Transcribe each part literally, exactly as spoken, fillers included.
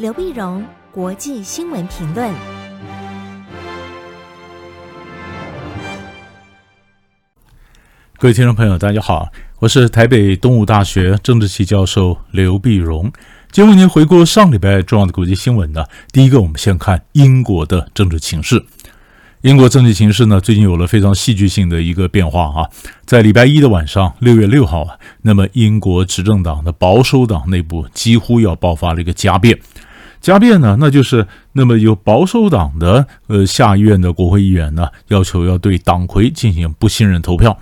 刘碧荣国际新闻评论。各位听众朋友，大家好，我是台北东吴大学政治系教授刘碧荣。今天为您回顾上礼拜重要的国际新闻呢，第一个我们先看英国的政治情势。英国政治情势呢，最近有了非常戏剧性的一个变化啊，在礼拜一的晚上六月六号啊，那么英国执政党的保守党内部几乎要爆发了一个家变。家变呢，那就是那么有保守党的呃下议院的国会议员呢，要求要对党魁进行不信任投票。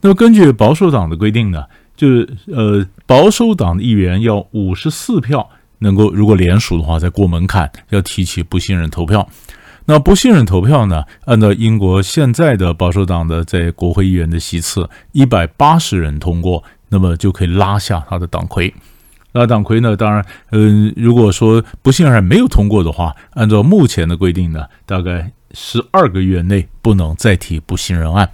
那么根据保守党的规定呢，就是呃保守党的议员要五十四票能够，如果联署的话再过门槛，要提起不信任投票。那不信任投票呢？按照英国现在的保守党的在国会议员的席次一百八十人通过，那么就可以拉下他的党魁。那党魁呢，当然嗯、呃，如果说不信任没有通过的话，按照目前的规定呢，大概十二个月内不能再提不信任案。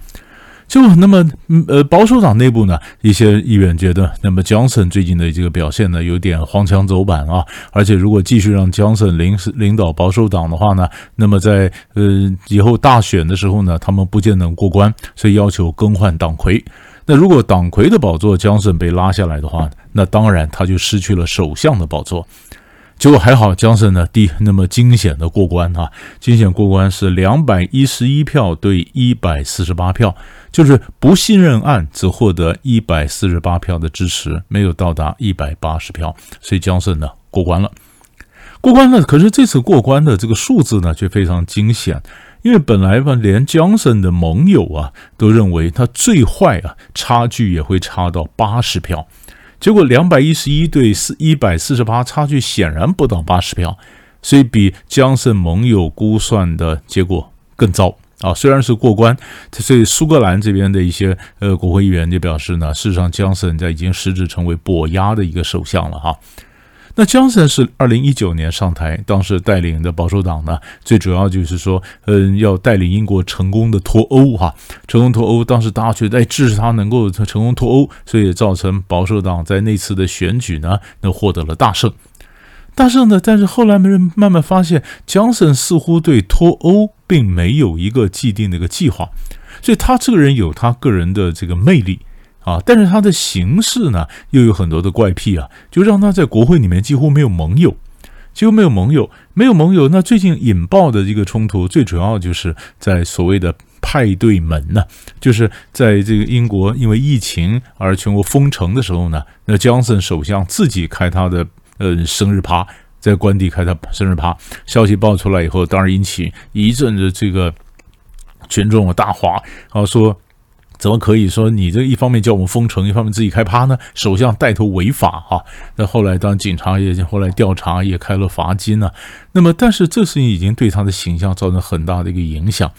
就那么呃，保守党内部呢，一些议员觉得，那么 Johnson 最近的这个表现呢，有点荒腔走板啊，而且如果继续让 Johnson 领领导保守党的话呢，那么在呃以后大选的时候呢，他们不见能过关，所以要求更换党魁。那如果党魁的宝座 Johnson 被拉下来的话，那当然他就失去了首相的宝座。结果还好 Johnson 呢，第那么惊险的过关啊，惊险过关是两百一十一票对一百四十八票，就是不信任案只获得一百四十八票的支持，没有到达一百八十票，所以 Johnson 呢过关了。过关了，可是这次过关的这个数字呢却非常惊险，因为本来吧，连 Johnson 的盟友啊都认为他最坏啊，差距也会差到八十票。结果两百一十一对一百四十八，差距显然不到八十票，所以比江省盟友估算的结果更糟啊！虽然是过关，所以苏格兰这边的一些呃国会议员就表示呢，事实上江省在已经实质成为跛鸭的一个首相了哈。那江省是二零一九年上台，当时带领的保守党呢，最主要就是说，嗯，要带领英国成功的脱欧哈，成功脱欧。当时大家觉得，哎，支持他能够成功脱欧，所以也造成保守党在那次的选举呢，那获得了大胜。大胜呢，但是后来人慢慢发现，江省似乎对脱欧并没有一个既定的一个计划，所以他这个人有他个人的这个魅力。啊，但是他的形式呢，又有很多的怪癖啊，就让他在国会里面几乎没有盟友，几乎没有盟友，没有盟友。那最近引爆的一个冲突，最主要就是在所谓的派对门呢，就是在这个英国因为疫情而全国封城的时候呢，那 Johnson 首相自己开他的呃生日趴，在官邸开他生日趴，消息爆出来以后，当然引起一阵的这个群众的大哗啊，说。怎么可以说你这一方面叫我们封城，一方面自己开趴呢？首相带头违法啊！那后来当然警察也后来调查也开了罚金呢、啊。那么，但是这事情已经对他的形象造成很大的一个影响。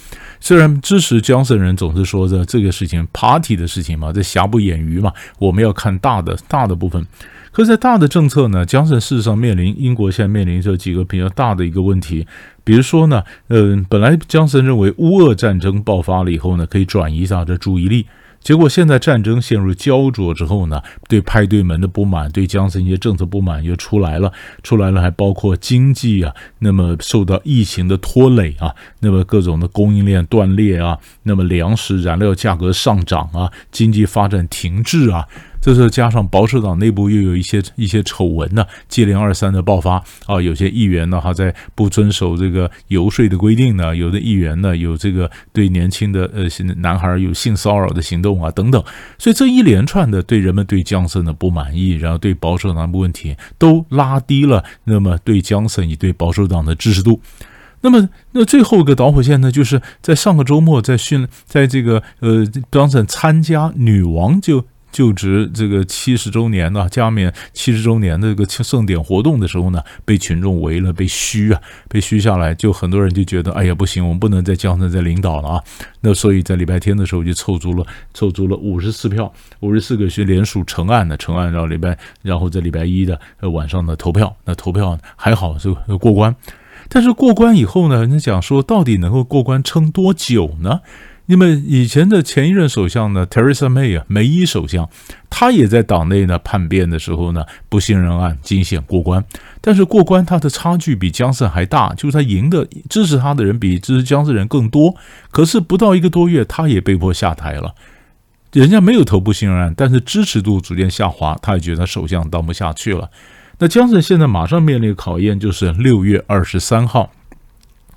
虽然支持Johnson人总是说着这个事情 party 的事情嘛，这瑕不掩瑜嘛，我们要看大的大的部分。可是，在大的政策呢，Johnson事实上面临英国现在面临这几个比较大的一个问题。比如说呢，嗯、呃，本来江森认为乌俄战争爆发了以后呢，可以转移一下这注意力，结果现在战争陷入焦灼之后呢，对派对门的不满，对江森一些政策不满又出来了，出来了还包括经济啊，那么受到疫情的拖累啊，那么各种的供应链断裂啊，那么粮食燃料价格上涨啊，经济发展停滞啊。这是加上保守党内部又有一些一些丑闻呢，接连二三的爆发啊，有些议员呢他在不遵守这个游说的规定呢，有的议员呢有这个对年轻的呃男孩有性骚扰的行动啊等等，所以这一连串的对人们对江森的不满意，然后对保守党的问题，都拉低了那么对江森以对保守党的支持度。那么，那最后一个导火线呢，就是在上个周末在训在这个呃江森参加女王就。就职这个七十周年呢、啊，加冕七十周年的这个盛典活动的时候呢，被群众围了，被嘘啊，被嘘下来，就很多人就觉得，哎呀，不行，我们不能再江森再领导了啊。那所以在礼拜天的时候就凑足了凑足了五十四票，五十四个是联署成案的，成案然后礼拜然后在礼拜一的晚上的投票，那投票还好就过关，但是过关以后呢，人家讲说到底能够过关撑多久呢？那么以前的前一任首相呢 Teresa May 啊，梅伊首相，他也在党内呢叛变的时候呢，不信任案惊险过关，但是过关他的差距比Johnson还大，就是他赢的支持他的人比支持Johnson人更多，可是不到一个多月，他也被迫下台了。人家没有投不信任案，但是支持度逐渐下滑，他也觉得他首相当不下去了。那Johnson现在马上面临考验，就是六月二十三号。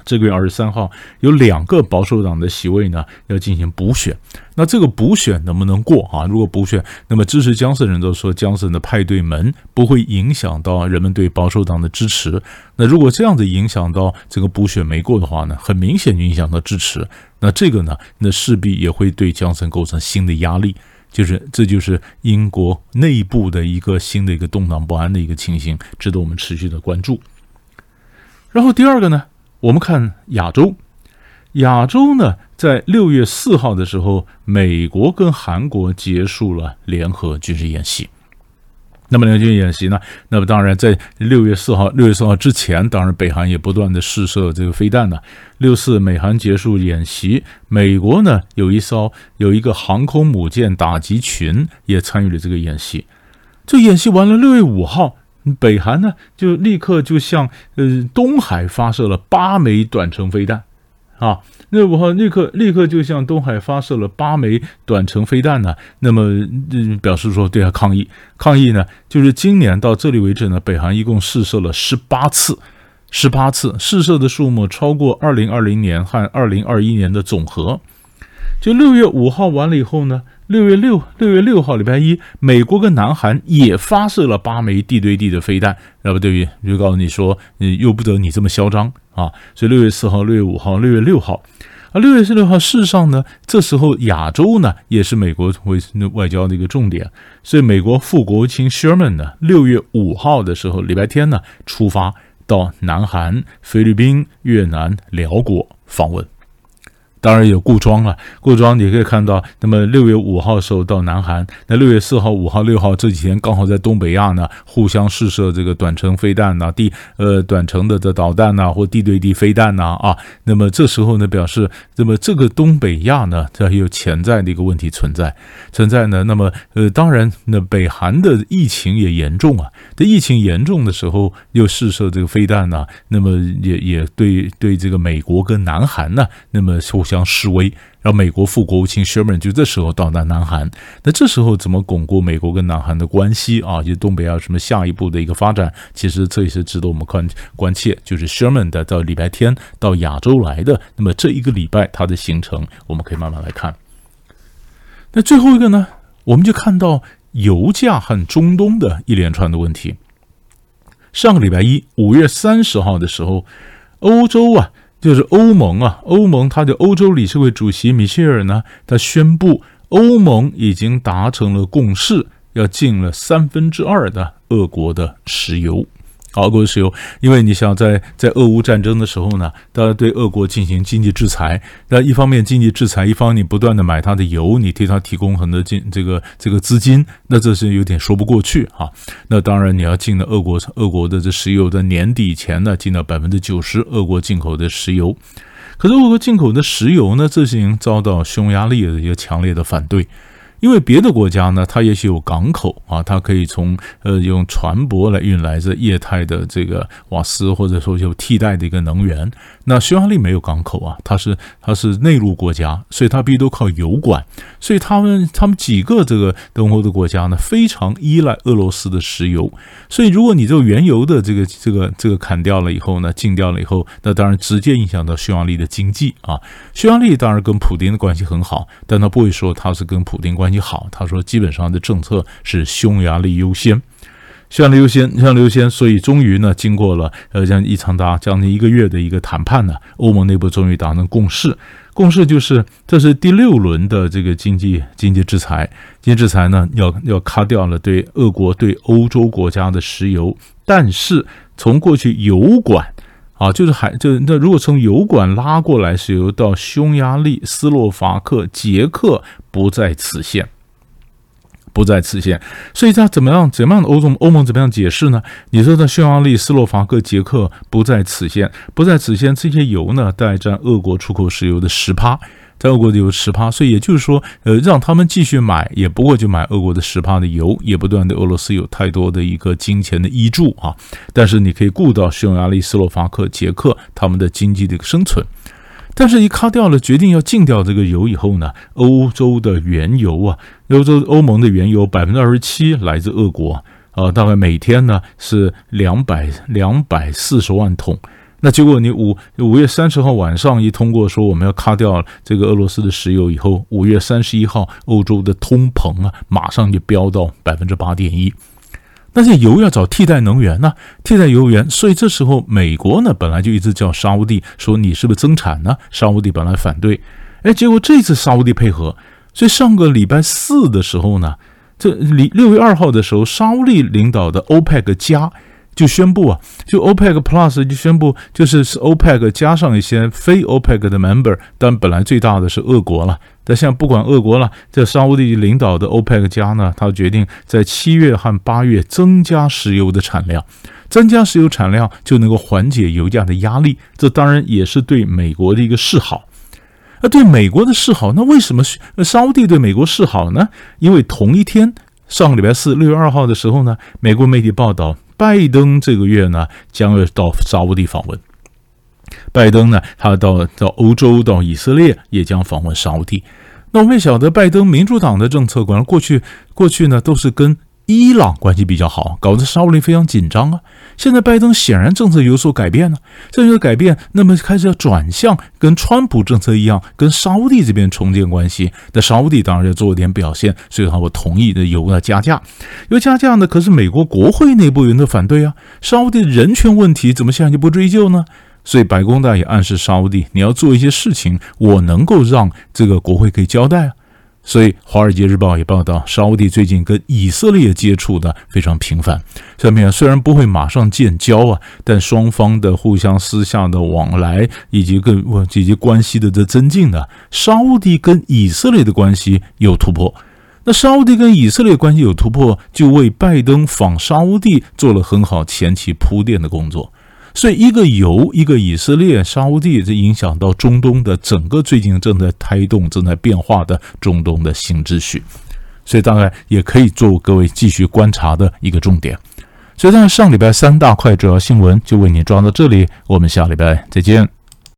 这个月二十三号有两个保守党的席位呢要进行补选，那这个补选能不能过啊？如果补选，那么支持Johnson人都说Johnson的派对门不会影响到人们对保守党的支持，那如果这样子影响到这个补选没过的话呢，很明显影响到支持，那这个呢，那势必也会对Johnson构成新的压力，就是这就是英国内部的一个新的一个动荡不安的一个情形，值得我们持续的关注。然后第二个呢，我们看亚洲，亚洲呢，在六月四号的时候，美国跟韩国结束了联合军事演习。那么联合军事演习呢，那么当然在六月四号之前，当然北韩也不断的试射这个飞弹呢。六四美韩结束演习，美国呢有一艘有一个航空母舰打击群也参与了这个演习。这演习完了六月五号。北韩呢，就立刻就向呃东海发射了八枚短程飞弹，啊，那我立刻立刻就向东海发射了八枚短程飞弹呢。那么、呃、表示说对他抗议，抗议呢，就是今年到这里为止呢，北韩一共试射了十八次，十八次试射的数目超过二零二零年和二零二一年的总和。就六月五号完了以后呢。六月六，六月六号，礼拜一，美国跟南韩也发射了八枚地对地的飞弹，要不对于就告诉你说，嗯，由不得你这么嚣张啊！所以六月四号、六月五号、六月六号，啊，六月六号，事实上呢，这时候亚洲呢也是美国外交的一个重点，所以美国副国务卿 Sherman 呢，六月五号的时候，礼拜天呢，出发到南韩、菲律宾、越南、辽国访问。当然有固装了，固装你可以看到，那么六月五号时候到南韩，那六月四号、五号、六号这几天刚好在东北亚呢互相试射这个短程飞弹啊，地呃短程的导弹啊，或地对地飞弹啊啊，那么这时候呢表示，那么这个东北亚呢它有潜在的一个问题存在，存在呢，那么呃当然那北韩的疫情也严重啊，这疫情严重的时候又试射这个飞弹啊，那么也也对对这个美国跟南韩呢，那么互相示威，然后美国副国务卿 Sherman 就这时候到达南韩，那这时候怎么巩固美国跟南韩的关系啊？就东北亚什么下一步的一个发展，其实这也是值得我们关关切。就是 Sherman 的到礼拜天到亚洲来的，那么这一个礼拜他的行程，我们可以慢慢来看。那最后一个呢，我们就看到油价和中东的一连串的问题。上个礼拜一，五月三十号的时候，欧洲啊。就是欧盟啊，欧盟他的欧洲理事会主席米歇尔呢，他宣布欧盟已经达成了共识，要禁了三分之二的俄国的石油。俄国石油，因为你想在在俄乌战争的时候呢，大家对俄国进行经济制裁，那一方面经济制裁，一方面你不断的买它的油，你替它提供很多进这个这个资金，那这是有点说不过去啊。那当然你要进到俄国俄国的这石油的年底前呢，进到百分之九十俄国进口的石油。可是俄国进口的石油呢，这是已经遭到匈牙利的一个强烈的反对。因为别的国家呢，它也许有港口啊，它可以从呃用船舶来运来这液态的这个瓦斯，或者说有替代的一个能源。那匈牙利没有港口啊，它是它是内陆国家，所以它必须都靠油管。所以他们他们几个这个东欧的国家呢，非常依赖俄罗斯的石油。所以如果你这个原油的这个这个这个砍掉了以后呢，禁掉了以后，那当然直接影响到匈牙利的经济啊。匈牙利当然跟普丁的关系很好，但他不会说他是跟普丁关系。好，他说基本上的政策是匈牙利优先，匈牙利优先，匈牙利优先，所以终于呢，经过了呃将一长达将近一个月的一个谈判呢，欧盟内部终于达成共识。共识就是，这是第六轮的这个经济经济制裁，经济制裁呢要要卡掉了对俄国对欧洲国家的石油，但是从过去油管。啊，就是海，就那如果从油管拉过来石油到匈牙利、斯洛伐克、捷克，不在此限，不在此限。所以它怎么样？怎么样的欧盟？欧盟怎么样解释呢？你说在匈牙利、斯洛伐克、捷克不在此限，不在此限，这些油呢，大概占俄国出口石油的 百分之十。在俄国的油 百分之十， 所以也就是说呃，让他们继续买也不过就买俄国的 百分之十 的油，也不断对俄罗斯有太多的一个金钱的依注啊。但是你可以顾到匈牙利、斯洛伐克、捷克他们的经济的一个生存。但是一卡掉了决定要禁掉这个油以后呢，欧洲的原油啊，欧洲欧盟的原油 百分之二十七 来自俄国，呃，大概每天呢是两百四十万桶。那结果你五月三十号晚上一通过说我们要卡掉这个俄罗斯的石油以后，五月三十一号欧洲的通膨啊马上就飙到 百分之八点一。但是油要找替代能源呢、啊，替代油源，所以这时候美国呢本来就一直叫沙乌地说你是不是增产呢？沙乌地本来反对，哎，结果这次沙乌地配合，所以上个礼拜四的时候呢，这六月二号的时候，沙乌地领导的 OPEC 加就宣布啊，就 OPEC Plus 就宣布，就是 OPEC 加上一些非 OPEC 的 member， 但本来最大的是俄国了。但现在不管俄国了，这沙乌地领导的 OPEC 加呢，他决定在七月和八月增加石油的产量，增加石油产量就能够缓解油价的压力。这当然也是对美国的一个示好。那对美国的示好，那为什么沙乌地对美国示好呢？因为同一天，上个礼拜四六月二号的时候呢，美国媒体报道，拜登这个月呢将要到沙乌地访问。拜登呢，他到到欧洲、到以色列也将访问沙乌地。那我们也晓得，拜登民主党的政策观过去过去呢都是跟伊朗关系比较好，搞得沙乌地非常紧张啊。现在拜登显然政策有所改变呢、啊，这就是改变，那么开始要转向跟川普政策一样，跟沙乌地这边重建关系。那沙乌地当然要做点表现，所以我同意的油呢加价，油加价呢，可是美国国会内部有人的反对啊，沙乌地人权问题怎么现在就不追究呢？所以白宫大也暗示沙乌地，你要做一些事情，我能够让这个国会可以交代啊。所以《华尔街日报》也报道，沙乌地最近跟以色列接触的非常频繁。上面虽然不会马上建交啊，但双方的互相私下的往来以及跟以及关系的这增进呢，沙乌地跟以色列的关系有突破。那沙乌地跟以色列关系有突破，就为拜登访沙乌地做了很好前期铺垫的工作。所以一个油，一个以色列、沙乌地，这影响到中东的整个最近正在胎动、正在变化的中东的新秩序，所以当然也可以做各位继续观察的一个重点。所以当然上礼拜三大块主要新闻就为您抓到这里，我们下礼拜再见。